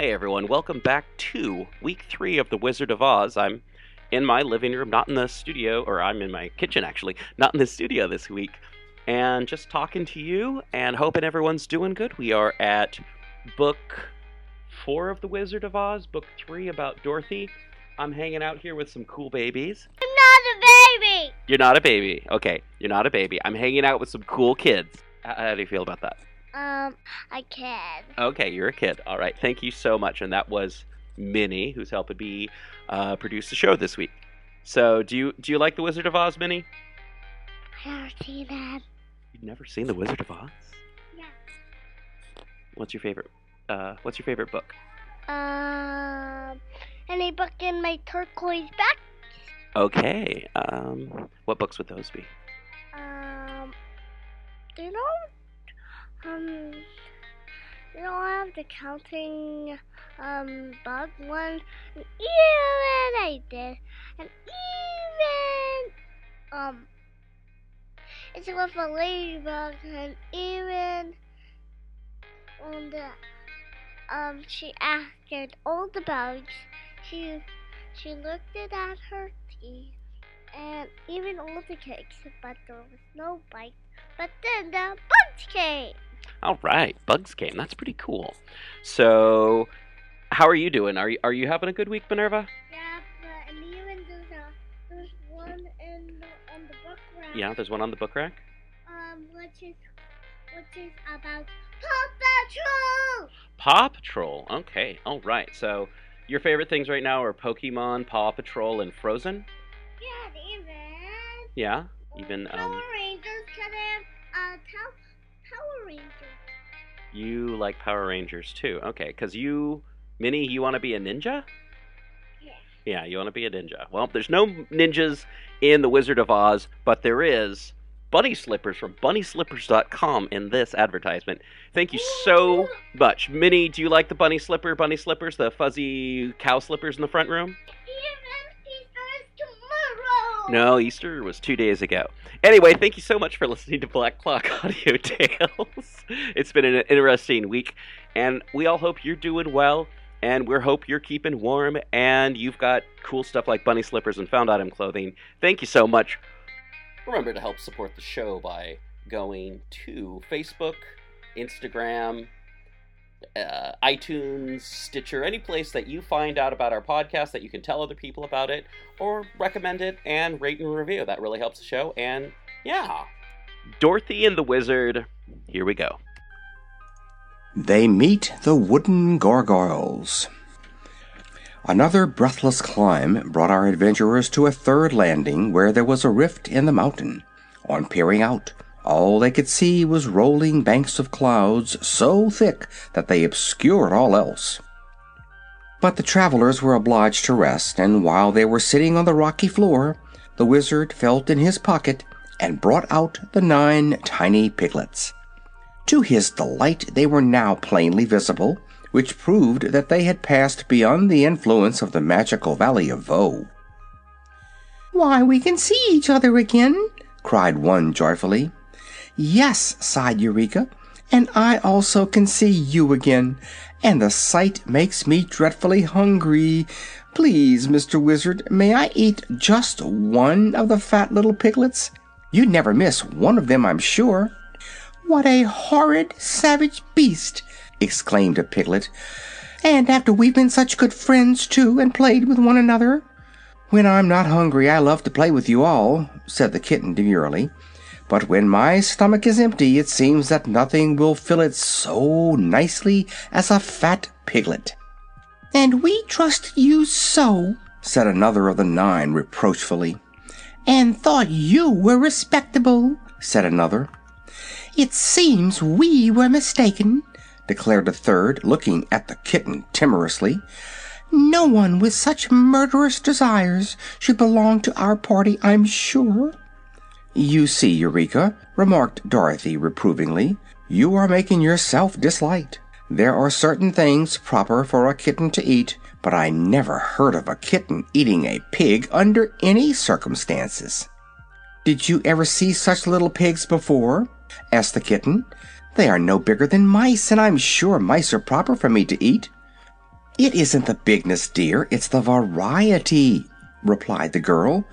Hey everyone, welcome back to week 3 of The Wizard of Oz. I'm in my living room, not in the studio, or I'm in my kitchen actually, not in the studio this week, and just talking to you and hoping everyone's doing good. We are at book 4 of The Wizard of Oz, book 3 about Dorothy. I'm hanging out here with some cool babies. I'm not a baby! You're not a baby. Okay, you're not a baby. I'm hanging out with some cool kids. How do you feel about that? A kid. Okay, you're a kid. All right, thank you so much. And that was Minnie, who's helping me produce the show this week. So, do you like The Wizard of Oz, Minnie? I've never seen it. You've never seen The Wizard of Oz? Yeah. What's your favorite book? Any book in my turquoise bag. Okay. What books would those be? They don't have the counting bug one, and even I did, and even it's with a ladybug, and even on the she asked all the bugs. She looked it at her teeth, and even all the cakes, but there was no bite. But then the bugs came. All right, bugs came. That's pretty cool. So, how are you doing? Are you having a good week, Minerva? Yeah, but and even there's one on the book rack. Yeah, there's one on the book rack. Which is about Paw Patrol. Paw Patrol. Okay. All right. So, your favorite things right now are Pokemon, Paw Patrol, and Frozen. Yeah, even. Yeah, even. Power Rangers can have Power Rangers. You like Power Rangers too. Okay, because you, Minnie, you want to be a ninja? Yeah. Yeah, you want to be a ninja. Well, there's no ninjas in The Wizard of Oz, but there is Bunny Slippers from BunnySlippers.com in this advertisement. Thank you so much. Minnie, do you like the bunny slippers, the fuzzy cow slippers in the front room? No, Easter was 2 days ago. Anyway, thank you so much for listening to Black Clock Audio Tales. It's been an interesting week, and we all hope you're doing well, and we hope you're keeping warm, and you've got cool stuff like bunny slippers and found item clothing. Thank you so much. Remember to help support the show by going to Facebook, Instagram, iTunes, Stitcher, any place that you find out about our podcast that you can tell other people about it or recommend it and rate and review. That really helps the show. And yeah, Dorothy and the Wizard, here we go. They meet the wooden gargoyles. Another breathless climb brought our adventurers to a third landing where there was a rift in the mountain. On peering out, all they could see was rolling banks of clouds so thick that they obscured all else. But the travelers were obliged to rest, and while they were sitting on the rocky floor, the wizard felt in his pocket and brought out the 9 tiny piglets. To his delight, they were now plainly visible, which proved that they had passed beyond the influence of the magical valley of Voe. "Why, we can see each other again!" cried one joyfully. "Yes," sighed Eureka, "and I also can see you again, and the sight makes me dreadfully hungry. Please, Mr. Wizard, may I eat just one of the fat little piglets? You'd never miss one of them, I'm sure." "What a horrid, savage beast!" exclaimed a piglet. "And after we've been such good friends, too, and played with one another." "When I'm not hungry, I love to play with you all," said the kitten demurely. "But when my stomach is empty, it seems that nothing will fill it so nicely as a fat piglet." "And we trust you so," said another of the 9 reproachfully. "And thought you were respectable," said another. "It seems we were mistaken," declared a third, looking at the kitten timorously. "No one with such murderous desires should belong to our party, I'm sure." "You see, Eureka," remarked Dorothy reprovingly, "you are making yourself disliked. There are certain things proper for a kitten to eat, but I never heard of a kitten eating a pig under any circumstances." "Did you ever see such little pigs before?" asked the kitten. "They are no bigger than mice, and I'm sure mice are proper for me to eat." "It isn't the bigness, dear, it's the variety," replied the girl.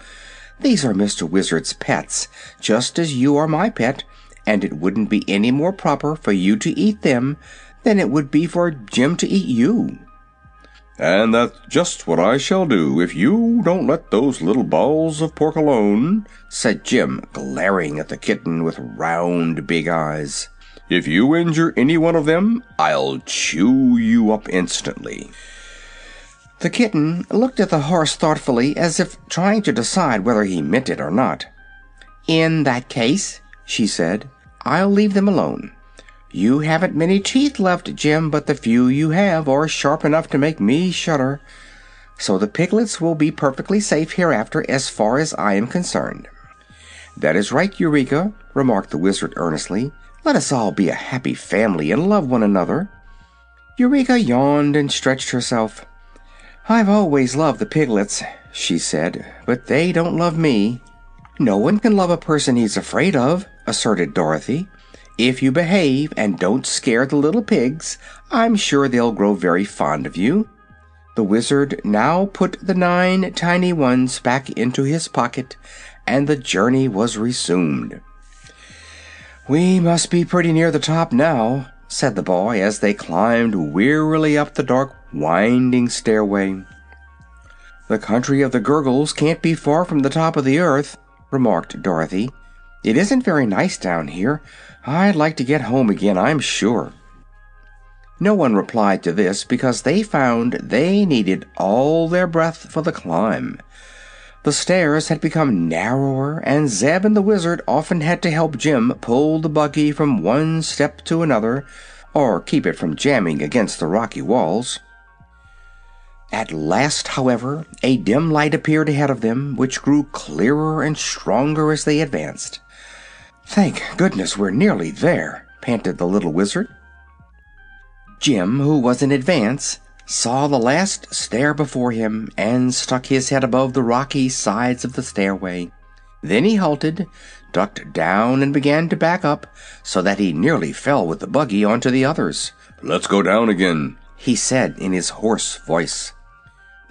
"These are Mr. Wizard's pets, just as you are my pet, and it wouldn't be any more proper for you to eat them than it would be for Jim to eat you." "And that's just what I shall do if you don't let those little balls of pork alone," said Jim, glaring at the kitten with round, big eyes. "If you injure any one of them, I'll chew you up instantly." The kitten looked at the horse thoughtfully, as if trying to decide whether he meant it or not. "In that case," she said, "I'll leave them alone. You haven't many teeth left, Jim, but the few you have are sharp enough to make me shudder. So the piglets will be perfectly safe hereafter as far as I am concerned." "That is right, Eureka," remarked the Wizard earnestly. "Let us all be a happy family and love one another." Eureka yawned and stretched herself. "I've always loved the piglets," she said, "but they don't love me." "No one can love a person he's afraid of," asserted Dorothy. "If you behave and don't scare the little pigs, I'm sure they'll grow very fond of you." The Wizard now put the 9 tiny ones back into his pocket, and the journey was resumed. "We must be pretty near the top now," said the boy, as they climbed wearily up the dark, winding stairway. "The country of the Gurgles can't be far from the top of the earth," remarked Dorothy. "It isn't very nice down here. I'd like to get home again, I'm sure." No one replied to this, because they found they needed all their breath for the climb. The stairs had become narrower, and Zeb and the Wizard often had to help Jim pull the buggy from one step to another, or keep it from jamming against the rocky walls. At last, however, a dim light appeared ahead of them, which grew clearer and stronger as they advanced. "Thank goodness we're nearly there," panted the little Wizard. Jim, who was in advance, saw the last stair before him and stuck his head above the rocky sides of the stairway. Then he halted, ducked down, and began to back up, so that he nearly fell with the buggy onto the others. "Let's go down again," he said in his hoarse voice.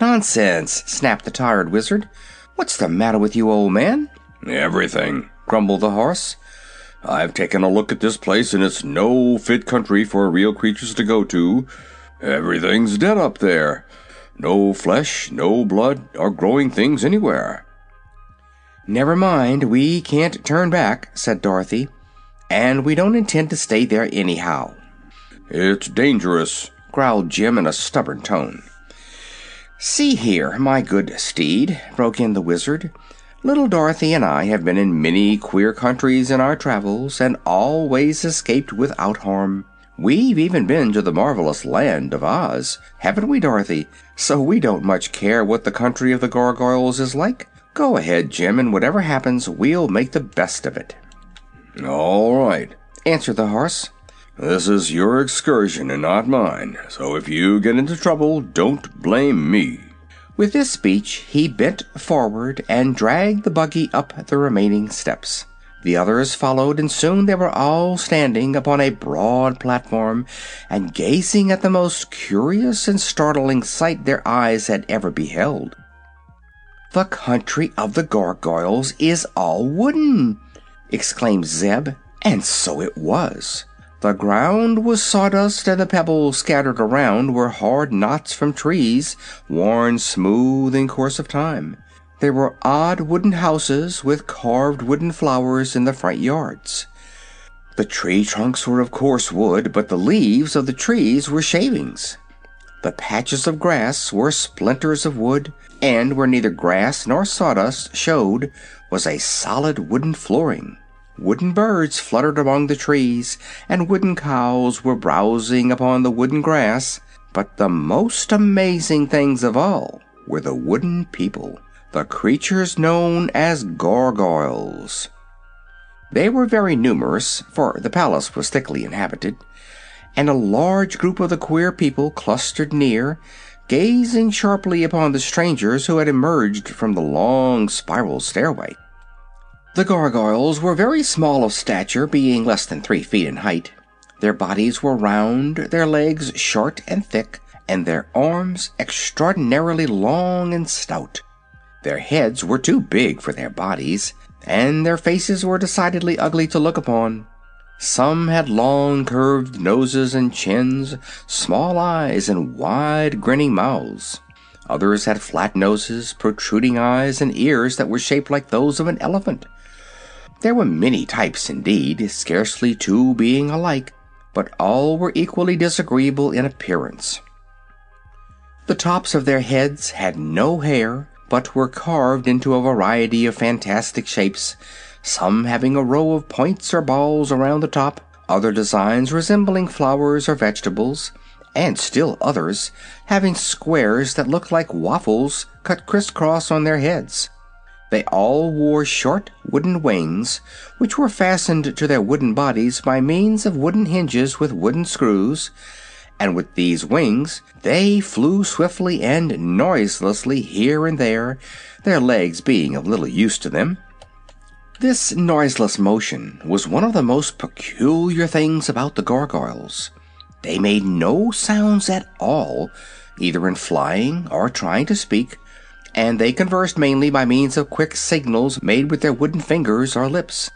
"Nonsense!" snapped the tired Wizard. "What's the matter with you, old man?" "Everything," grumbled the horse. "I've taken a look at this place, and it's no fit country for real creatures to go to. Everything's dead up there. No flesh, no blood, or growing things anywhere." "Never mind, we can't turn back," said Dorothy, "and we don't intend to stay there anyhow." "It's dangerous," growled Jim in a stubborn tone. "See here, my good steed," broke in the Wizard, "little Dorothy and I have been in many queer countries in our travels, and always escaped without harm. We've even been to the marvelous land of Oz, haven't we, Dorothy? So we don't much care what the country of the Gargoyles is like. Go ahead, Jim, and whatever happens, we'll make the best of it." "All right," answered the horse. "This is your excursion and not mine, so if you get into trouble, don't blame me." With this speech, he bent forward and dragged the buggy up the remaining steps. The others followed, and soon they were all standing upon a broad platform and gazing at the most curious and startling sight their eyes had ever beheld. "The country of the Gargoyles is all wooden!" exclaimed Zeb, and so it was. The ground was sawdust, and the pebbles scattered around were hard knots from trees, worn smooth in course of time. There were odd wooden houses with carved wooden flowers in the front yards. The tree trunks were of coarse wood, but the leaves of the trees were shavings. The patches of grass were splinters of wood, and where neither grass nor sawdust showed was a solid wooden flooring. Wooden birds fluttered among the trees, and wooden cows were browsing upon the wooden grass. But the most amazing things of all were the wooden people, the creatures known as Gargoyles. They were very numerous, for the palace was thickly inhabited, and a large group of the queer people clustered near, gazing sharply upon the strangers who had emerged from the long spiral stairway. The Gargoyles were very small of stature, being less than 3 feet in height. Their bodies were round, their legs short and thick, and their arms extraordinarily long and stout. Their heads were too big for their bodies, and their faces were decidedly ugly to look upon. Some had long curved noses and chins, small eyes, and wide grinning mouths. Others had flat noses, protruding eyes, and ears that were shaped like those of an elephant. There were many types indeed, scarcely two being alike, but all were equally disagreeable in appearance. The tops of their heads had no hair, but were carved into a variety of fantastic shapes, some having a row of points or balls around the top, other designs resembling flowers or vegetables, and still others having squares that looked like waffles cut crisscross on their heads. They all wore short wooden wings, which were fastened to their wooden bodies by means of wooden hinges with wooden screws, and with these wings they flew swiftly and noiselessly here and there, their legs being of little use to them. This noiseless motion was one of the most peculiar things about the gargoyles. They made no sounds at all, either in flying or trying to speak, and they conversed mainly by means of quick signals made with their wooden fingers or lips.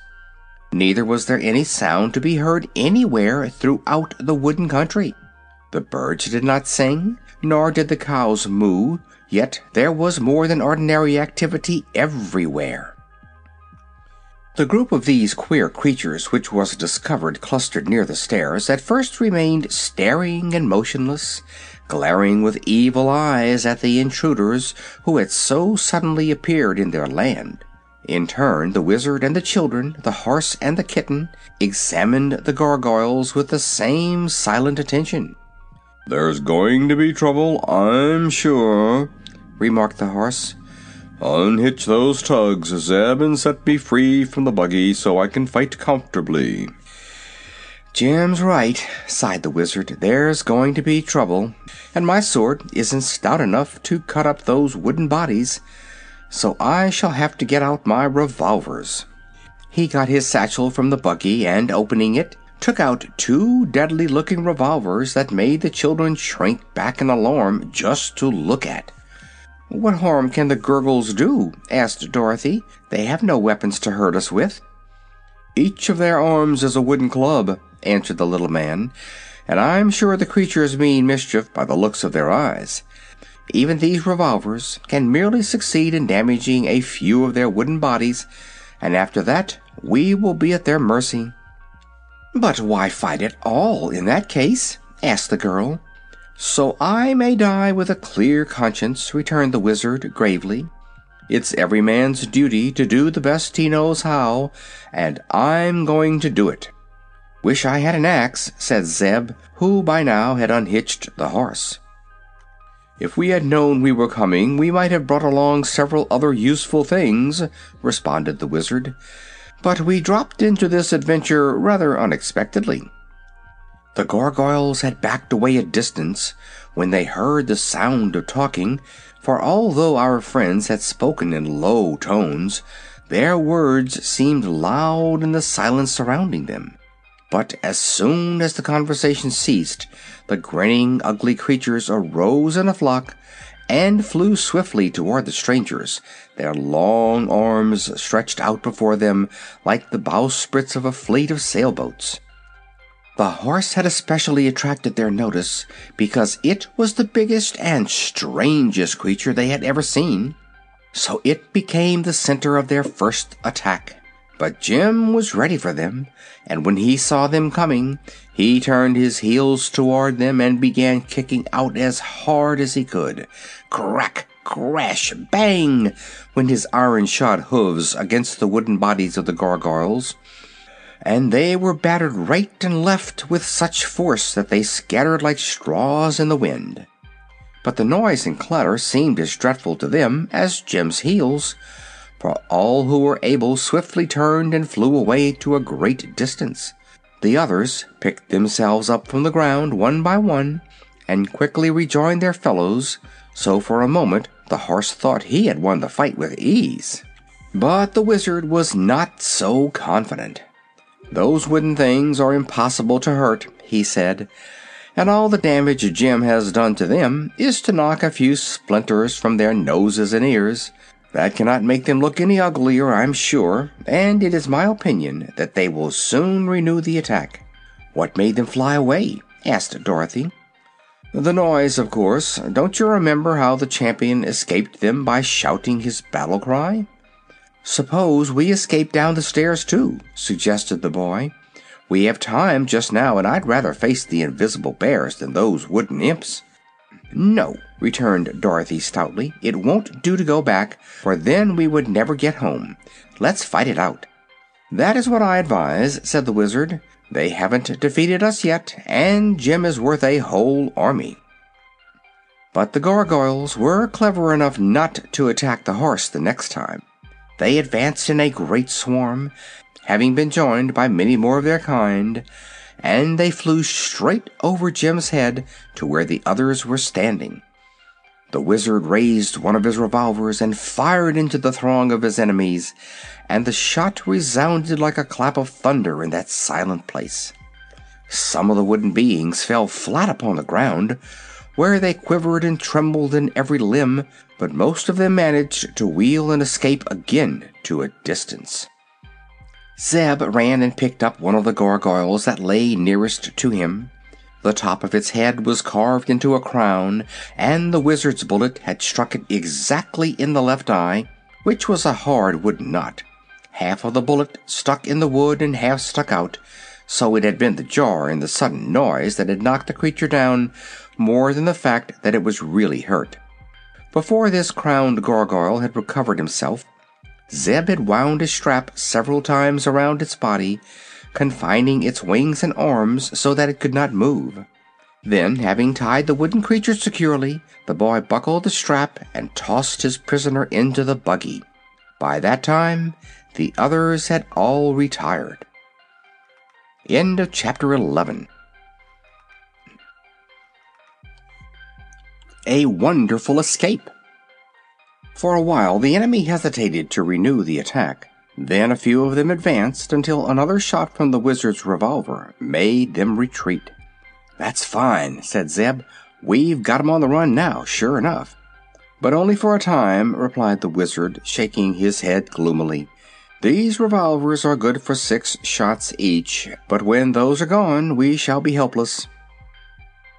Neither was there any sound to be heard anywhere throughout the wooden country. The birds did not sing, nor did the cows moo, yet there was more than ordinary activity everywhere. The group of these queer creatures which was discovered clustered near the stairs at first remained staring and motionless, glaring with evil eyes at the intruders who had so suddenly appeared in their land. In turn, the wizard and the children, the horse and the kitten, examined the gargoyles with the same silent attention. "There's going to be trouble, I'm sure," remarked the horse. "Unhitch those tugs, Zeb, and set me free from the buggy so I can fight comfortably." "Jim's right," sighed the wizard. "There's going to be trouble, and my sword isn't stout enough to cut up those wooden bodies, so I shall have to get out my revolvers." He got his satchel from the buggy and, opening it, took out two deadly-looking revolvers that made the children shrink back in alarm just to look at. "What harm can the Gurgles do?" asked Dorothy. "They have no weapons to hurt us with." "Each of their arms is a wooden club," answered the little man, "and I'm sure the creatures mean mischief by the looks of their eyes. Even these revolvers can merely succeed in damaging a few of their wooden bodies, and after that we will be at their mercy." "But why fight at all in that case?" asked the girl. "So I may die with a clear conscience," returned the wizard gravely. "It's every man's duty to do the best he knows how, and I'm going to do it." "Wish I had an axe," said Zeb, who by now had unhitched the horse. "If we had known we were coming, we might have brought along several other useful things," responded the wizard, "but we dropped into this adventure rather unexpectedly." The gargoyles had backed away a distance when they heard the sound of talking, for although our friends had spoken in low tones, their words seemed loud in the silence surrounding them. But as soon as the conversation ceased, the grinning, ugly creatures arose in a flock and flew swiftly toward the strangers, their long arms stretched out before them like the bowsprits of a fleet of sailboats. The horse had especially attracted their notice because it was the biggest and strangest creature they had ever seen, so it became the center of their first attack. But Jim was ready for them, and when he saw them coming, he turned his heels toward them and began kicking out as hard as he could. Crack, crash, bang, went his iron-shod hooves against the wooden bodies of the gargoyles, and they were battered right and left with such force that they scattered like straws in the wind. But the noise and clatter seemed as dreadful to them as Jim's heels, for all who were able swiftly turned and flew away to a great distance. The others picked themselves up from the ground one by one and quickly rejoined their fellows, so for a moment the horse thought he had won the fight with ease. But the wizard was not so confident. "Those wooden things are impossible to hurt," he said, and all the damage Jim has done to them is to knock a few splinters from their noses and ears. That cannot make them look any uglier, I'm sure, and it is my opinion that they will soon renew the attack." "What made them fly away?" asked Dorothy. "The noise, of course. Don't you remember how the champion escaped them by shouting his battle cry?" "Suppose we escape down the stairs, too," suggested the boy. "We have time just now, and I'd rather face the invisible bears than those wooden imps." "No," returned Dorothy stoutly. "It won't do to go back, for then we would never get home. Let's fight it out." "That is what I advise," said the Wizard. "They haven't defeated us yet, and Jim is worth a whole army." But the Gargoyles were clever enough not to attack the horse the next time. They advanced in a great swarm, having been joined by many more of their kind, and they flew straight over Jim's head to where the others were standing. The Wizard raised one of his revolvers and fired into the throng of his enemies, and the shot resounded like a clap of thunder in that silent place. Some of the wooden beings fell flat upon the ground, where they quivered and trembled in every limb, but most of them managed to wheel and escape again to a distance. Zeb ran and picked up one of the gargoyles that lay nearest to him. The top of its head was carved into a crown, and the Wizard's bullet had struck it exactly in the left eye, which was a hard wooden knot. Half of the bullet stuck in the wood and half stuck out, so it had been the jar and the sudden noise that had knocked the creature down more than the fact that it was really hurt. Before this crowned gargoyle had recovered himself, Zeb had wound a strap several times around its body, confining its wings and arms so that it could not move. Then, having tied the wooden creature securely, the boy buckled the strap and tossed his prisoner into the buggy. By that time, the others had all retired. End of Chapter 11. A Wonderful Escape. For a while, the enemy hesitated to renew the attack. Then a few of them advanced until another shot from the Wizard's revolver made them retreat. "That's fine," said Zeb. "We've got 'em on the run now, sure enough." "But only for a time," replied the Wizard, shaking his head gloomily. "These revolvers are good for 6 shots each, but when those are gone we shall be helpless."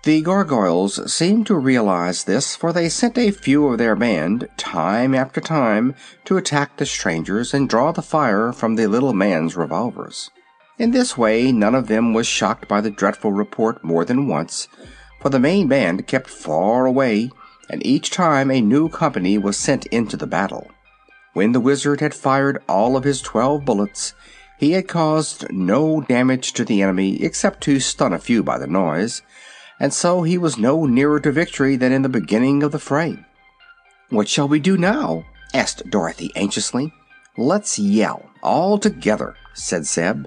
The gargoyles seemed to realize this, for they sent a few of their band time after time to attack the strangers and draw the fire from the little man's revolvers. In this way none of them was shocked by the dreadful report more than once, for the main band kept far away, and each time a new company was sent into the battle. When the Wizard had fired all of his 12 bullets, he had caused no damage to the enemy except to stun a few by the noise, and so he was no nearer to victory than in the beginning of the fray. "What shall we do now?" asked Dorothy anxiously. "Let's yell, all together," said Zeb.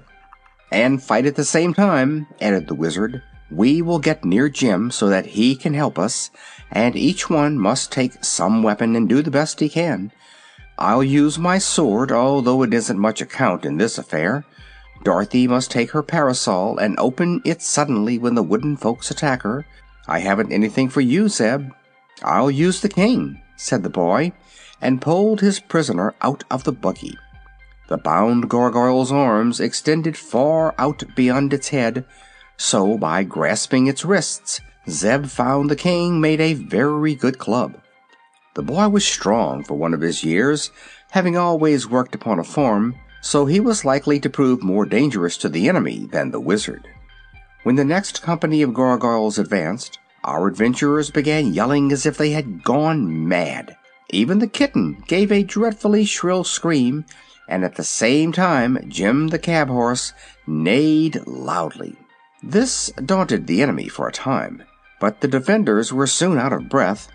"And fight at the same time," added the Wizard. "We will get near Jim so that he can help us, and each one must take some weapon and do the best he can. I'll use my sword, although it isn't much account in this affair. Dorothy must take her parasol and open it suddenly when the wooden folks attack her. I haven't anything for you, Zeb." "I'll use the cane," said the boy, and pulled his prisoner out of the buggy. The bound gargoyle's arms extended far out beyond its head, so by grasping its wrists, Zeb found the cane made a very good club. The boy was strong for one of his years, having always worked upon a farm, so he was likely to prove more dangerous to the enemy than the Wizard. When the next company of gargoyles advanced, our adventurers began yelling as if they had gone mad. Even the kitten gave a dreadfully shrill scream, and at the same time Jim the cab horse neighed loudly. This daunted the enemy for a time, but the defenders were soon out of breath.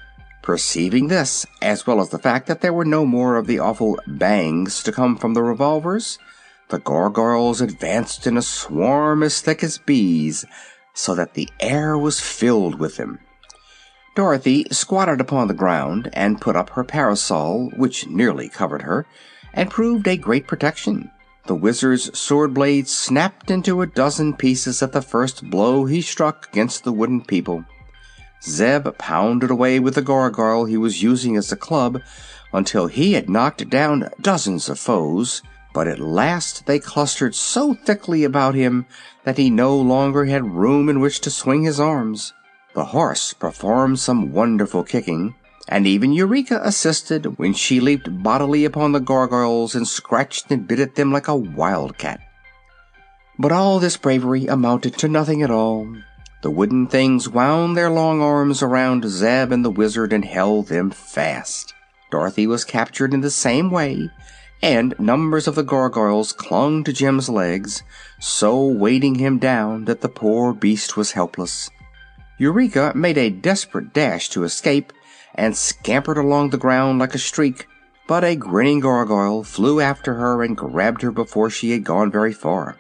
Perceiving this, as well as the fact that there were no more of the awful bangs to come from the revolvers, the gargoyles advanced in a swarm as thick as bees, so that the air was filled with them. Dorothy squatted upon the ground and put up her parasol, which nearly covered her, and proved a great protection. The wizard's sword blade snapped into a dozen pieces at the first blow he struck against the wooden people. Zeb pounded away with the gargoyle he was using as a club until he had knocked down dozens of foes, but at last they clustered so thickly about him that he no longer had room in which to swing his arms. The horse performed some wonderful kicking, and even Eureka assisted when she leaped bodily upon the gargoyles and scratched and bit at them like a wildcat. But all this bravery amounted to nothing at all. The wooden things wound their long arms around Zeb and the wizard and held them fast. Dorothy was captured in the same way, and numbers of the gargoyles clung to Jim's legs, so weighting him down that the poor beast was helpless. Eureka made a desperate dash to escape and scampered along the ground like a streak, but a grinning gargoyle flew after her and grabbed her before she had gone very far.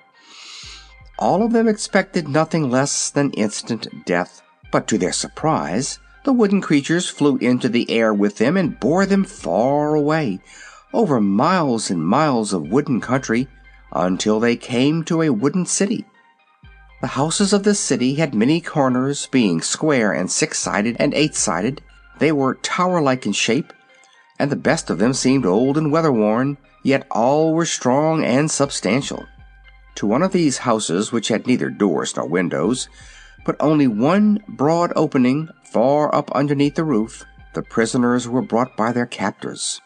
All of them expected nothing less than instant death, but to their surprise, the wooden creatures flew into the air with them and bore them far away, over miles and miles of wooden country, until they came to a wooden city. The houses of this city had many corners, being square and six-sided and eight-sided. They were tower-like in shape, and the best of them seemed old and weather-worn, yet all were strong and substantial. To one of these houses, which had neither doors nor windows, but only one broad opening far up underneath the roof, the prisoners were brought by their captors.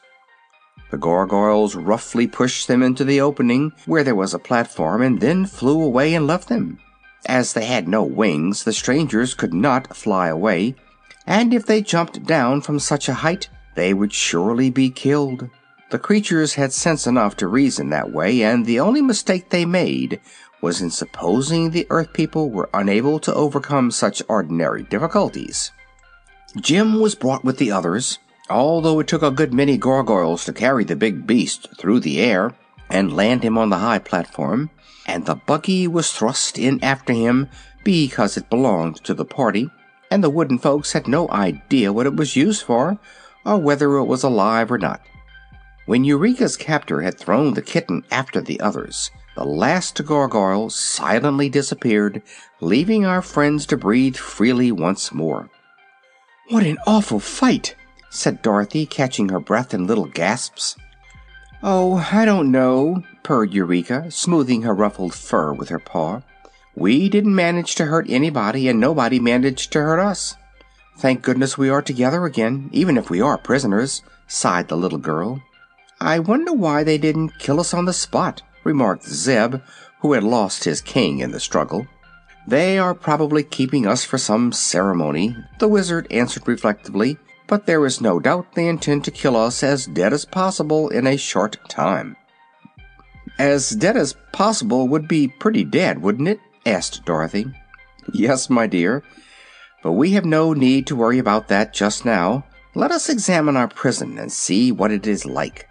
The gargoyles roughly pushed them into the opening, where there was a platform, and then flew away and left them. As they had no wings, the strangers could not fly away, and if they jumped down from such a height, they would surely be killed. The creatures had sense enough to reason that way, and the only mistake they made was in supposing the earth people were unable to overcome such ordinary difficulties. Jim was brought with the others, although it took a good many gargoyles to carry the big beast through the air and land him on the high platform, and the buggy was thrust in after him because it belonged to the party, and the wooden folks had no idea what it was used for, or whether it was alive or not. When Eureka's captor had thrown the kitten after the others, the last gargoyle silently disappeared, leaving our friends to breathe freely once more. "What an awful fight!" said Dorothy, catching her breath in little gasps. "Oh, I don't know," purred Eureka, smoothing her ruffled fur with her paw. "We didn't manage to hurt anybody, and nobody managed to hurt us. Thank goodness we are together again, even if we are prisoners," sighed the little girl. "I wonder why they didn't kill us on the spot," remarked Zeb, who had lost his king in the struggle. "They are probably keeping us for some ceremony," the wizard answered reflectively, "but there is no doubt they intend to kill us as dead as possible in a short time." "As dead as possible would be pretty dead, wouldn't it?" asked Dorothy. "Yes, my dear, but we have no need to worry about that just now. Let us examine our prison and see what it is like."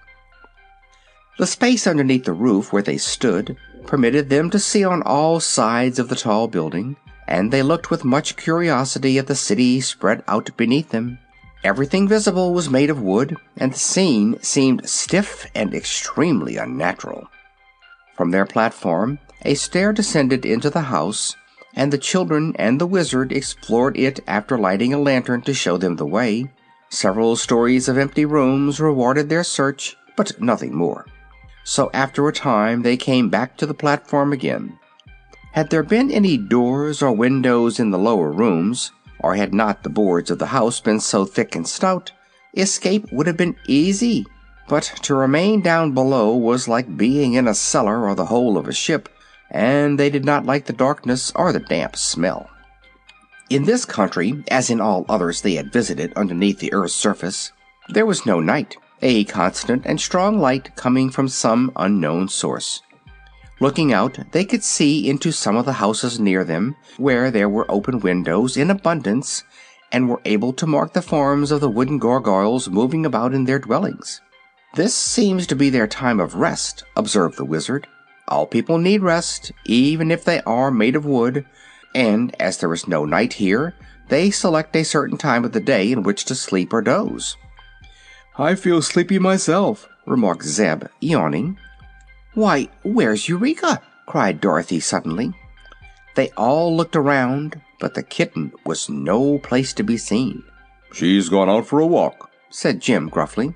The space underneath the roof where they stood permitted them to see on all sides of the tall building, and they looked with much curiosity at the city spread out beneath them. Everything visible was made of wood, and the scene seemed stiff and extremely unnatural. From their platform, a stair descended into the house, and the children and the wizard explored it after lighting a lantern to show them the way. Several stories of empty rooms rewarded their search, but nothing more. So after a time they came back to the platform again. Had there been any doors or windows in the lower rooms, or had not the boards of the house been so thick and stout, escape would have been easy. But to remain down below was like being in a cellar or the hold of a ship, and they did not like the darkness or the damp smell. In this country, as in all others they had visited underneath the earth's surface, there was no night, a constant and strong light coming from some unknown source. Looking out, they could see into some of the houses near them, where there were open windows in abundance, and were able to mark the forms of the wooden gargoyles moving about in their dwellings. "This seems to be their time of rest," observed the wizard. "All people need rest, even if they are made of wood, and as there is no night here, they select a certain time of the day in which to sleep or doze." "I feel sleepy myself," remarked Zeb, yawning. "Why, where's Eureka?" cried Dorothy suddenly. They all looked around, but the kitten was no place to be seen. "She's gone out for a walk," said Jim gruffly.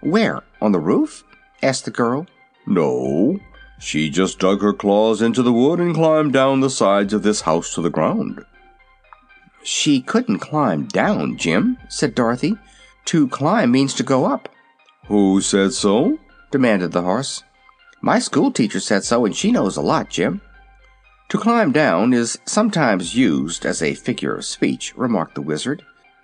"Where? On the roof?" asked the girl. "No. She just dug her claws into the wood and climbed down the sides of this house to the ground." "She couldn't climb down, Jim," said Dorothy. "To climb means to go up." "Who said so?" demanded the horse. "My school teacher said so, and she knows a lot, Jim." "To climb down is sometimes used as a figure of speech," remarked the wizard.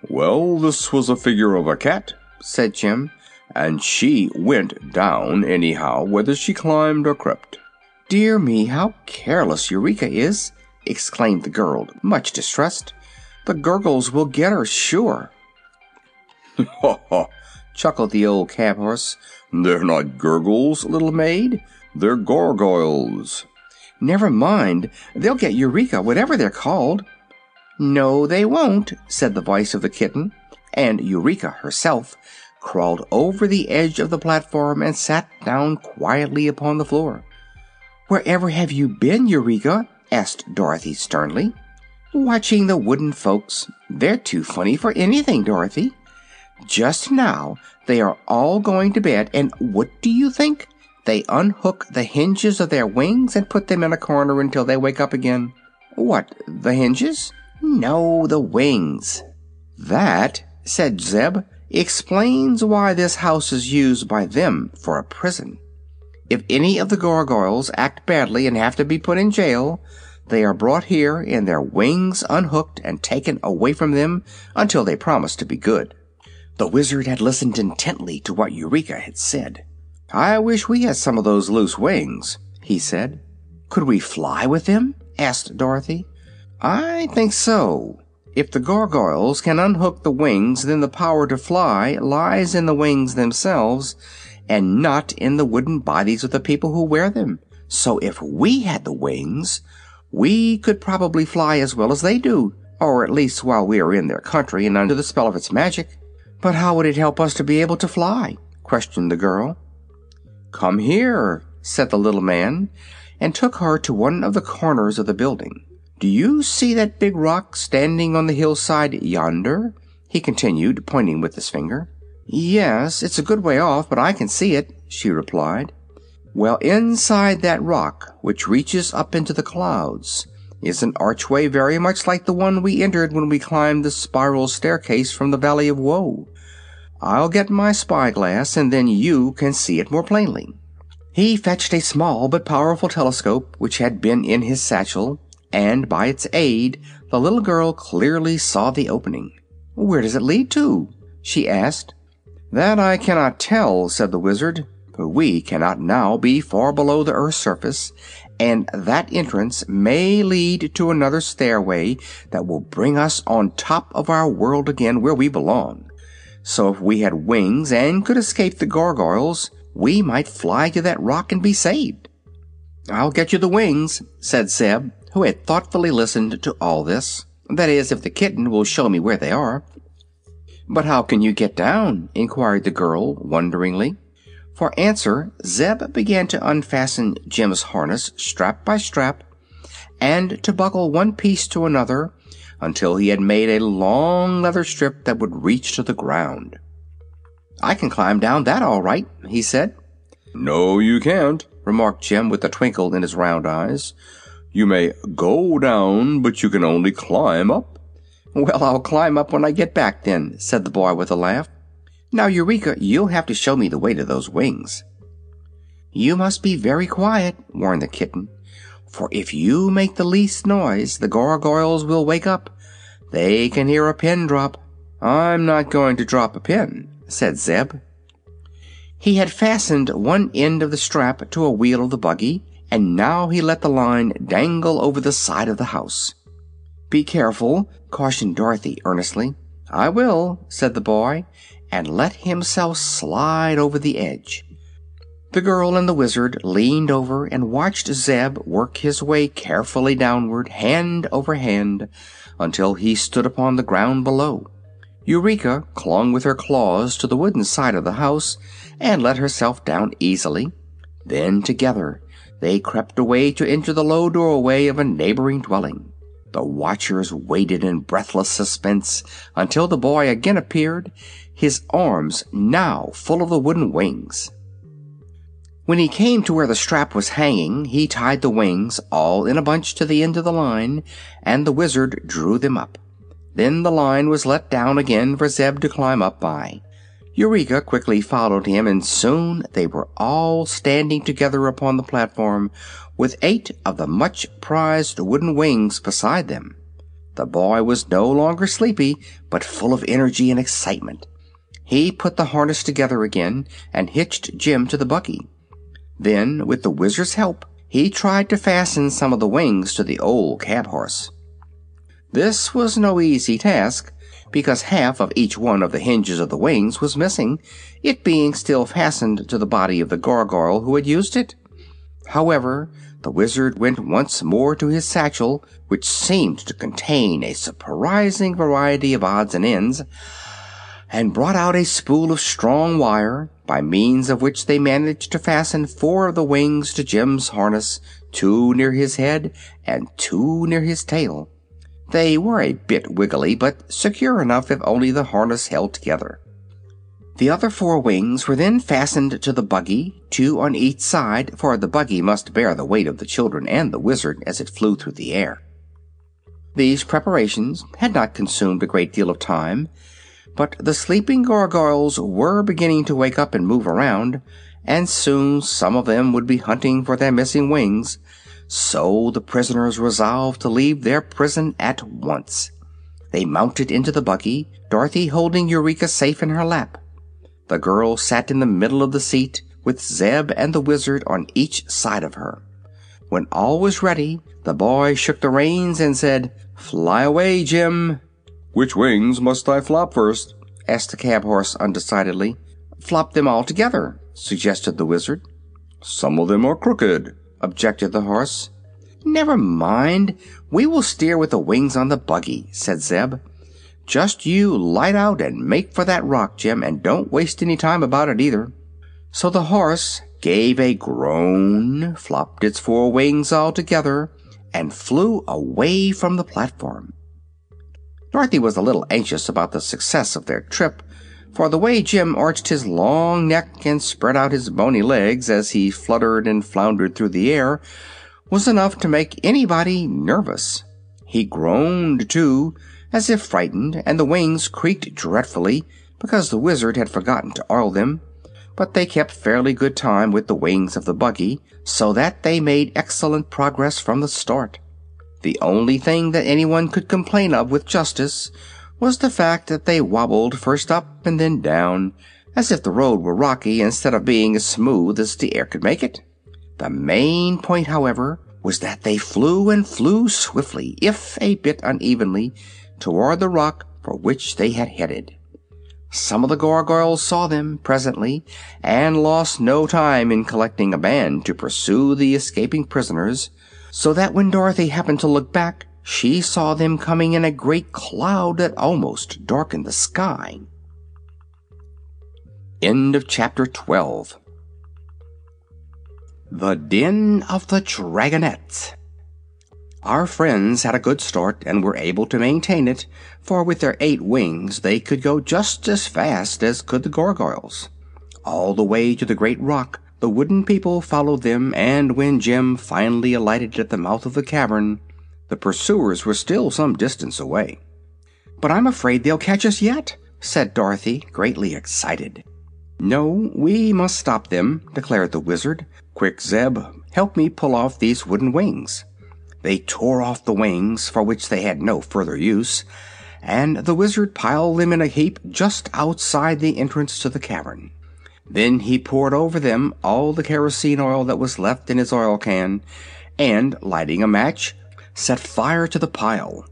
"Well, this was a figure of a cat," said Jim, "and she went down anyhow, whether she climbed or crept." "Dear me, how careless Eureka is!" exclaimed the girl, much distressed. "The Gurgles will get her, sure." "Ha ha!" chuckled the old cab-horse. "They're not Gurgles, little maid. They're Gargoyles." "Never mind. They'll get Eureka, whatever they're called." "No, they won't," said the voice of the kitten, and Eureka herself crawled over the edge of the platform and sat down quietly upon the floor. "Wherever have you been, Eureka?" asked Dorothy sternly. "Watching the wooden folks. They're too funny for anything, Dorothy. Just now they are all going to bed, and what do you think? They unhook the hinges of their wings and put them in a corner until they wake up again." "What, the hinges?" "No, the wings." "That," said Zeb, "explains why this house is used by them for a prison. If any of the gargoyles act badly and have to be put in jail, they are brought here and their wings unhooked and taken away from them until they promise to be good." The wizard had listened intently to what Eureka had said. "I wish we had some of those loose wings," he said. "Could we fly with them?" asked Dorothy. "I think so. If the gargoyles can unhook the wings, then the power to fly lies in the wings themselves and not in the wooden bodies of the people who wear them. So if we had the wings, we could probably fly as well as they do, or at least while we are in their country and under the spell of its magic." "But how would it help us to be able to fly?" questioned the girl. "Come here," said the little man, and took her to one of the corners of the building. "Do you see that big rock standing on the hillside yonder?" he continued, pointing with his finger. "Yes, it's a good way off, but I can see it," she replied. "Well, inside that rock, which reaches up into the clouds, is an archway very much like the one we entered when we climbed the spiral staircase from the Valley of Woe. I'll get my spyglass, and then you can see it more plainly." He fetched a small but powerful telescope which had been in his satchel, and by its aid the little girl clearly saw the opening. "Where does it lead to?" she asked. "That I cannot tell," said the wizard. "We cannot now be far below the earth's surface, and that entrance may lead to another stairway that will bring us on top of our world again, where we belong. So if we had wings and could escape the gargoyles, we might fly to that rock and be saved." "I'll get you the wings," said Zeb, who had thoughtfully listened to all this. "That is, if the kitten will show me where they are." "But how can you get down?" inquired the girl wonderingly. For answer, Zeb began to unfasten Jim's harness strap by strap, and to buckle one piece to another, until he had made a long leather strip that would reach to the ground. "I can climb down that all right," he said. "No, you can't," remarked Jim with a twinkle in his round eyes. "You may go down, but you can only climb up." "Well, I'll climb up when I get back, then," said the boy with a laugh. "Now, Eureka, you'll have to show me the way to those wings." "You must be very quiet," warned the kitten, "for if you make the least noise, the gargoyles will wake up. They can hear a pin drop." "I'm not going to drop a pin," said Zeb. He had fastened one end of the strap to a wheel of the buggy, and now he let the line dangle over the side of the house. "Be careful," cautioned Dorothy earnestly. "I will," said the boy, and let himself slide over the edge. The girl and the wizard leaned over and watched Zeb work his way carefully downward, hand over hand, until he stood upon the ground below. Eureka clung with her claws to the wooden side of the house and let herself down easily. Then together they crept away to enter the low doorway of a neighboring dwelling. The watchers waited in breathless suspense until the boy again appeared, his arms now full of the wooden wings. When he came to where the strap was hanging, he tied the wings all in a bunch to the end of the line, and the wizard drew them up. Then the line was let down again for Zeb to climb up by. Eureka quickly followed him, and soon they were all standing together upon the platform, with 8 of the much-prized wooden wings beside them. The boy was no longer sleepy, but full of energy and excitement. He put the harness together again and hitched Jim to the buggy. Then, with the wizard's help, he tried to fasten some of the wings to the old cab-horse. This was no easy task, because half of each one of the hinges of the wings was missing, it being still fastened to the body of the gargoyle who had used it. However, the wizard went once more to his satchel, which seemed to contain a surprising variety of odds and ends, and brought out a spool of strong wire, by means of which they managed to fasten 4 of the wings to Jim's harness, 2 near his head and 2 near his tail. They were a bit wiggly, but secure enough if only the harness held together. The other 4 wings were then fastened to the buggy, 2 on each side, for the buggy must bear the weight of the children and the wizard as it flew through the air. These preparations had not consumed a great deal of time, but the sleeping gargoyles were beginning to wake up and move around, and soon some of them would be hunting for their missing wings, so the prisoners resolved to leave their prison at once. They mounted into the buggy, Dorothy holding Eureka safe in her lap. The girl sat in the middle of the seat, with Zeb and the wizard on each side of her. When all was ready, the boy shook the reins and said, "Fly away, Jim!" "Which wings must I flop first?" asked the cab-horse undecidedly. "Flop them all together," suggested the wizard. "Some of them are crooked," objected the horse. "Never mind. We will steer with the wings on the buggy," said Zeb. "Just you light out and make for that rock, Jim, and don't waste any time about it either." So the horse gave a groan, flopped its 4 wings all together, and flew away from the platform. Dorothy was a little anxious about the success of their trip, for the way Jim arched his long neck and spread out his bony legs as he fluttered and floundered through the air was enough to make anybody nervous. He groaned, too, as if frightened, and the wings creaked dreadfully because the wizard had forgotten to oil them, but they kept fairly good time with the wings of the buggy, so that they made excellent progress from the start. The only thing that anyone could complain of with justice was the fact that they wobbled first up and then down, as if the road were rocky instead of being as smooth as the air could make it. The main point, however, was that they flew and flew swiftly, if a bit unevenly, toward the rock for which they had headed. Some of the gargoyles saw them presently, and lost no time in collecting a band to pursue the escaping prisoners, so that when Dorothy happened to look back, she saw them coming in a great cloud that almost darkened the sky. End of Chapter 12. The Den of the Dragonette. Our friends had a good start and were able to maintain it, for with their 8 wings they could go just as fast as could the gargoyles. All the way to the great rock, the wooden people followed them, and when Jim finally alighted at the mouth of the cavern, the pursuers were still some distance away. "But I'm afraid they'll catch us yet," said Dorothy, greatly excited. "No, we must stop them," declared the wizard. "Quick, Zeb, help me pull off these wooden wings." They tore off the wings, for which they had no further use, and the wizard piled them in a heap just outside the entrance to the cavern. Then he poured over them all the kerosene oil that was left in his oil can, and, lighting a match, set fire to the pile.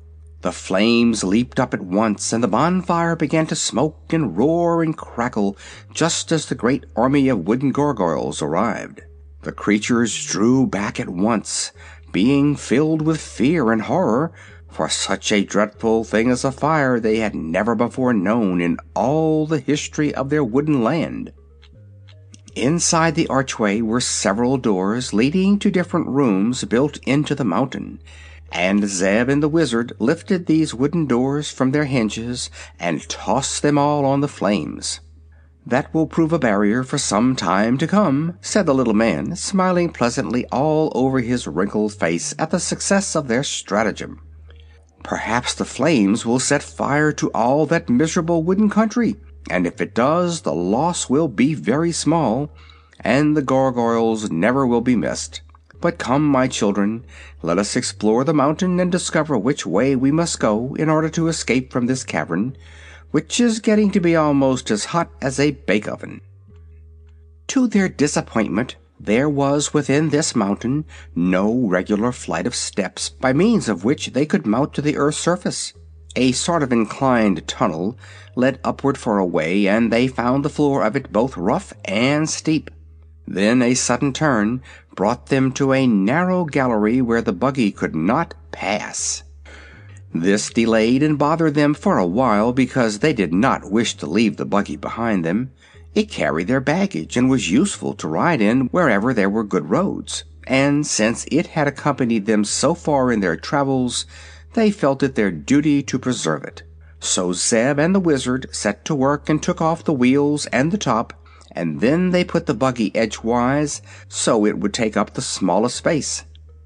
The flames leaped up at once, and the bonfire began to smoke and roar and crackle just as the great army of wooden gargoyles arrived. The creatures drew back at once, being filled with fear and horror, for such a dreadful thing as a fire they had never before known in all the history of their wooden land. Inside the archway were several doors leading to different rooms built into the mountain, and Zeb and the Wizard lifted these wooden doors from their hinges and tossed them all on the flames. "That will prove a barrier for some time to come," said the little man, smiling pleasantly all over his wrinkled face at the success of their stratagem. "Perhaps the flames will set fire to all that miserable wooden country, and if it does, the loss will be very small, and the gargoyles never will be missed. But come, my children, let us explore the mountain and discover which way we must go in order to escape from this cavern, which is getting to be almost as hot as a bake-oven." To their disappointment, there was within this mountain no regular flight of steps by means of which they could mount to the earth's surface. A sort of inclined tunnel led upward for a way, and they found the floor of it both rough and steep. Then a sudden turn brought them to a narrow gallery where the buggy could not pass. This delayed and bothered them for a while because they did not wish to leave the buggy behind them. It carried their baggage and was useful to ride in wherever there were good roads, and since it had accompanied them so far in their travels, they felt it their duty to preserve it. So Zeb and the Wizard set to work and took off the wheels and the top, and then they put the buggy edgewise so it would take up the smallest space.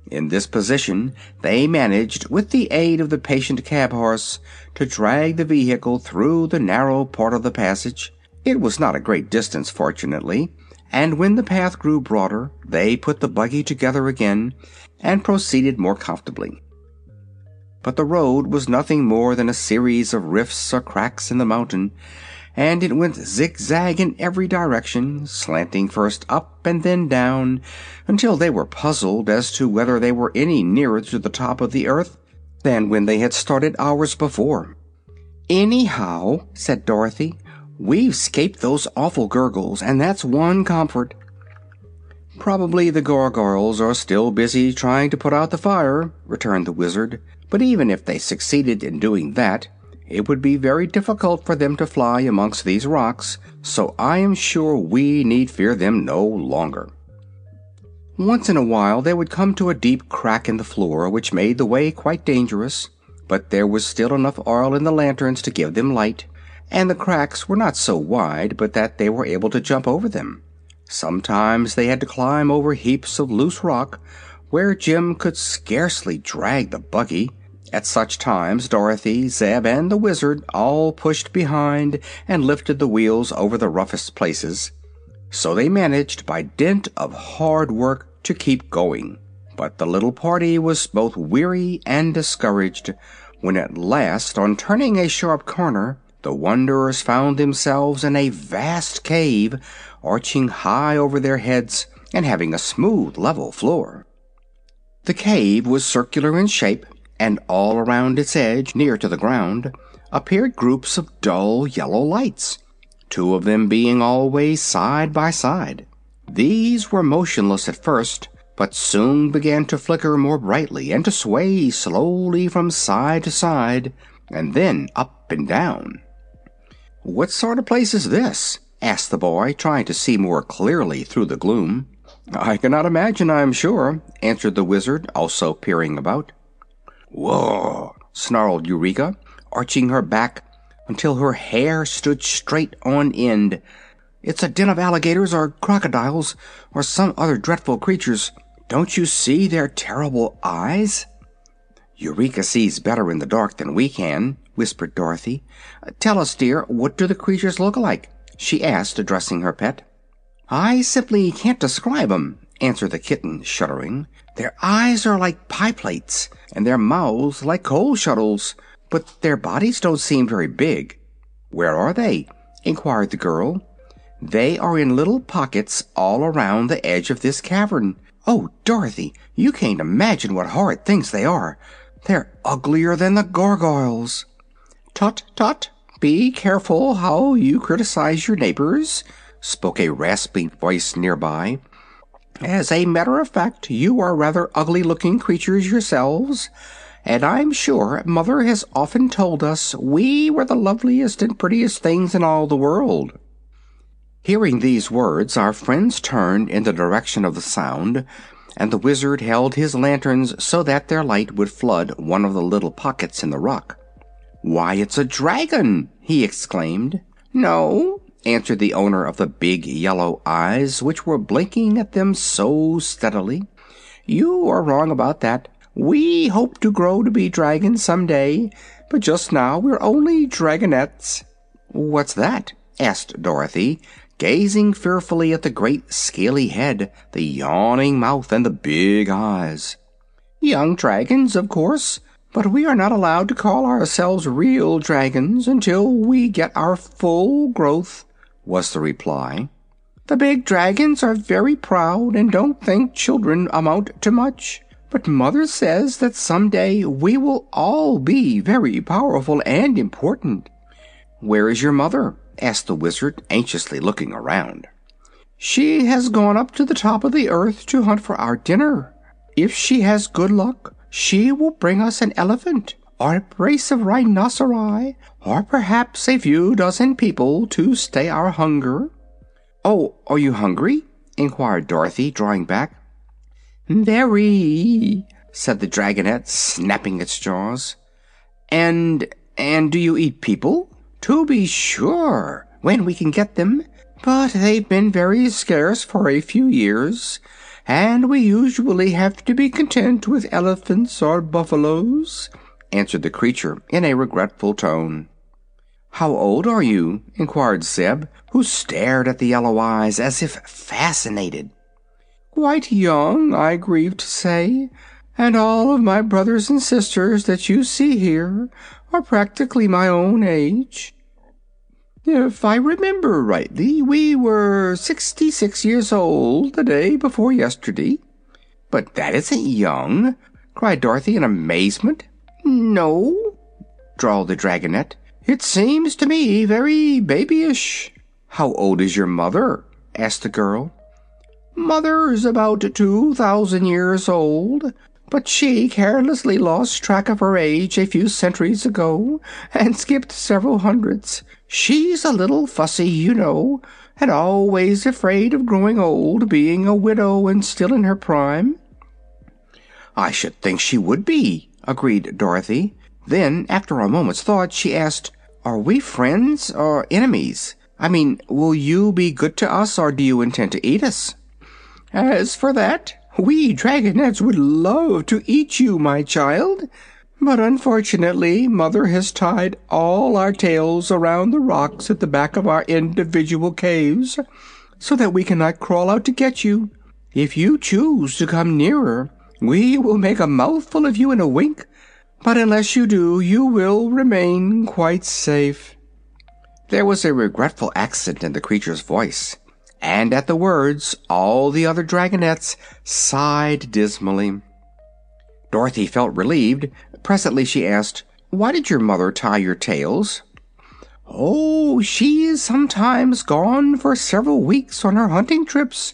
In this position they managed, with the aid of the patient cab-horse, to drag the vehicle through the narrow part of the passage. It was not a great distance, fortunately, and when the path grew broader they put the buggy together again and proceeded more comfortably. But the road was nothing more than a series of rifts or cracks in the mountain, and it went zigzag in every direction, slanting first up and then down, until they were puzzled as to whether they were any nearer to the top of the earth than when they had started hours before. "Anyhow," said Dorothy, "we've 'scaped those awful Gurgles, and that's one comfort." "Probably the gargoyles are still busy trying to put out the fire," returned the Wizard, "but even if they succeeded in doing that, it would be very difficult for them to fly amongst these rocks, so I am sure we need fear them no longer." Once in a while they would come to a deep crack in the floor, which made the way quite dangerous, but there was still enough oil in the lanterns to give them light, and the cracks were not so wide but that they were able to jump over them. Sometimes they had to climb over heaps of loose rock, where Jim could scarcely drag the buggy. At such times Dorothy, Zeb, and the Wizard all pushed behind and lifted the wheels over the roughest places, so they managed by dint of hard work to keep going. But the little party was both weary and discouraged when at last, on turning a sharp corner, the wanderers found themselves in a vast cave, arching high over their heads and having a smooth, level floor. The cave was circular in shape, and all around its edge, near to the ground, appeared groups of dull yellow lights, two of them being always side by side. These were motionless at first, but soon began to flicker more brightly and to sway slowly from side to side, and then up and down. "What sort of place is this?" asked the boy, trying to see more clearly through the gloom. "I cannot imagine, I am sure," answered the Wizard, also peering about. "Whoa!" snarled Eureka, arching her back until her hair stood straight on end. "It's a den of alligators or crocodiles or some other dreadful creatures. Don't you see their terrible eyes?" "Eureka sees better in the dark than we can," whispered Dorothy. "Tell us, dear, what do the creatures look like?" she asked, addressing her pet. "I simply can't describe 'em," answered the kitten, shuddering. "Their eyes are like pie plates, and their mouths like coal shuttles, but their bodies don't seem very big." "Where are they?" inquired the girl. "They are in little pockets all around the edge of this cavern. Oh, Dorothy, you can't imagine what horrid things they are. They're uglier than the gargoyles." "Tut, tut, be careful how you criticize your neighbors," spoke a rasping voice nearby. "As a matter of fact, you are rather ugly-looking creatures yourselves, and I'm sure Mother has often told us we were the loveliest and prettiest things in all the world." Hearing these words, our friends turned in the direction of the sound, and the wizard held his lanterns so that their light would flood one of the little pockets in the rock. "Why, it's a dragon!" he exclaimed. "No," answered the owner of the big yellow eyes, which were blinking at them so steadily. "You are wrong about that. We hope to grow to be dragons some day, but just now we're only dragonettes." "What's that?" asked Dorothy, gazing fearfully at the great scaly head, the yawning mouth, and the big eyes. "Young dragons, of course, but we are not allowed to call ourselves real dragons until we get our full growth," was the reply. "The big dragons are very proud and don't think children amount to much, but Mother says that some day we will all be very powerful and important." "Where is your mother?" asked the wizard, anxiously looking around. "She has gone up to the top of the earth to hunt for our dinner. If she has good luck, she will bring us an elephant, or a brace of rhinoceri, or perhaps a few dozen people to stay our hunger." "Oh, are you hungry?" inquired Dorothy, drawing back. "Very," said the dragonette, snapping its jaws. And do you eat people?" "To be sure, when we can get them. But they've been very scarce for a few years, and we usually have to be content with elephants or buffaloes," answered the creature in a regretful tone. "How old are you?" inquired Zeb, who stared at the yellow eyes as if fascinated. "Quite young, I grieve to say, and all of my brothers and sisters that you see here are practically my own age. If I remember rightly, we were 66 years old the day before yesterday." "But that isn't young," cried Dorothy in amazement. "No," drawled the dragonette. "It seems to me very babyish." "How old is your mother?" asked the girl. "Mother's about 2,000 years old, but she carelessly lost track of her age a few centuries ago and skipped several hundreds. She's a little fussy, you know, and always afraid of growing old, being a widow and still in her prime." "I should think she would be," agreed Dorothy. Then, after a moment's thought, she asked, "Are we friends or enemies? I mean, will you be good to us, or do you intend to eat us?" "As for that, we dragonettes would love to eat you, my child, but unfortunately Mother has tied all our tails around the rocks at the back of our individual caves, so that we cannot crawl out to get you. If you choose to come nearer, we will make a mouthful of you in a wink, but unless you do, you will remain quite safe." There was a regretful accent in the creature's voice, and at the words all the other dragonettes sighed dismally. Dorothy felt relieved. Presently she asked, "Why did your mother tie your tails?" "Oh, she is sometimes gone for several weeks on her hunting trips,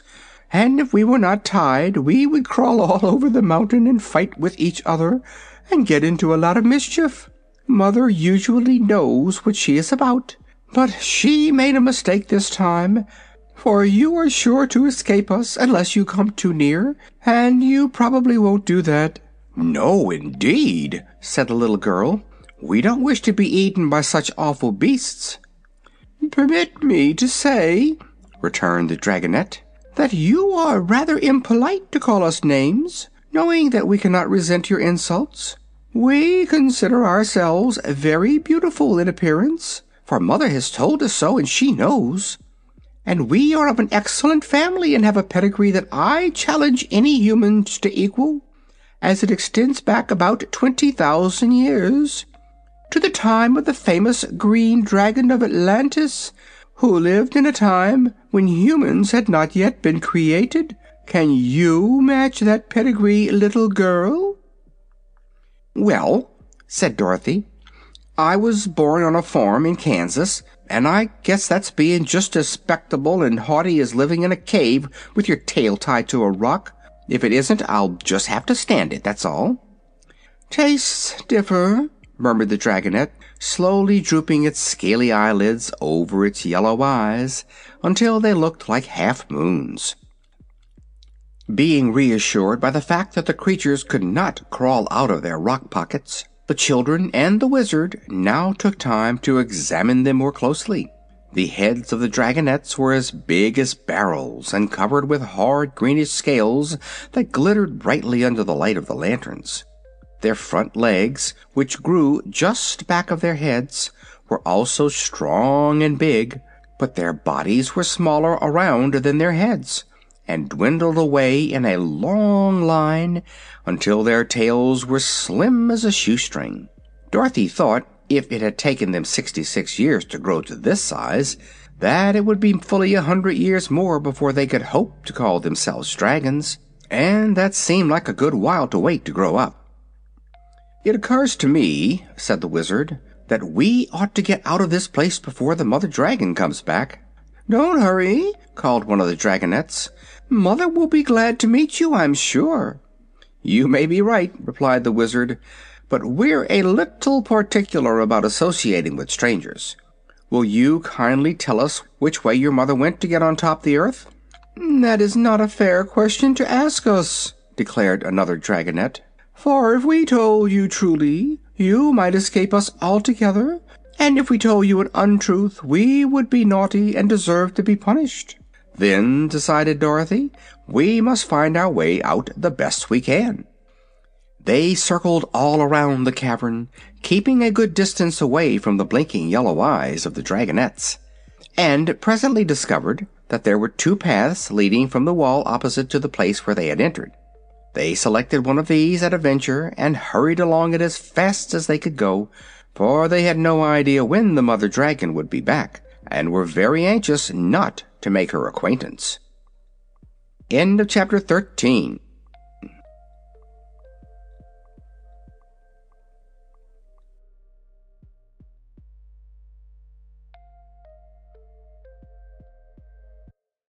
and if we were not tied we would crawl all over the mountain and fight with each other and get into a lot of mischief. Mother usually knows what she is about, but she made a mistake this time, for you are sure to escape us unless you come too near, and you probably won't do that." "No, indeed," said the little girl. "We don't wish to be eaten by such awful beasts." "Permit me to say," returned the dragonette, "that you are rather impolite to call us names, knowing that we cannot resent your insults. We consider ourselves very beautiful in appearance, for Mother has told us so, and she knows. And we are of an excellent family and have a pedigree that I challenge any humans to equal, as it extends back about 20,000 years, to the time of the famous green dragon of Atlantis, who lived in a time when humans had not yet been created. Can you match that pedigree, little girl?" "Well," said Dorothy, "I was born on a farm in Kansas, and I guess that's being just as respectable and haughty as living in a cave with your tail tied to a rock. If it isn't, I'll just have to stand it, that's all." "Tastes differ," murmured the dragonette, slowly drooping its scaly eyelids over its yellow eyes until they looked like half-moons. Being reassured by the fact that the creatures could not crawl out of their rock pockets, the children and the wizard now took time to examine them more closely. The heads of the dragonettes were as big as barrels and covered with hard greenish scales that glittered brightly under the light of the lanterns. Their front legs, which grew just back of their heads, were also strong and big, but their bodies were smaller around than their heads, and dwindled away in a long line until their tails were slim as a shoestring. Dorothy thought, if it had taken them 66 years to grow to this size, that it would be fully 100 years more before they could hope to call themselves dragons, and that seemed like a good while to wait to grow up. "It occurs to me," said the wizard, "that we ought to get out of this place before the mother dragon comes back." "Don't hurry," called one of the dragonettes. "Mother will be glad to meet you, I'm sure." "You may be right," replied the wizard, "but we're a little particular about associating with strangers. Will you kindly tell us which way your mother went to get on top the earth?" "That is not a fair question to ask us," declared another dragonette, "for if we told you truly, you might escape us altogether, and if we told you an untruth, we would be naughty and deserve to be punished." "Then," decided Dorothy, "we must find our way out the best we can." They circled all around the cavern, keeping a good distance away from the blinking yellow eyes of the dragonettes, and presently discovered that there were two paths leading from the wall opposite to the place where they had entered. They selected one of these at a venture and hurried along it as fast as they could go, for they had no idea when the mother dragon would be back, and were very anxious not to make her acquaintance. End of Chapter 13.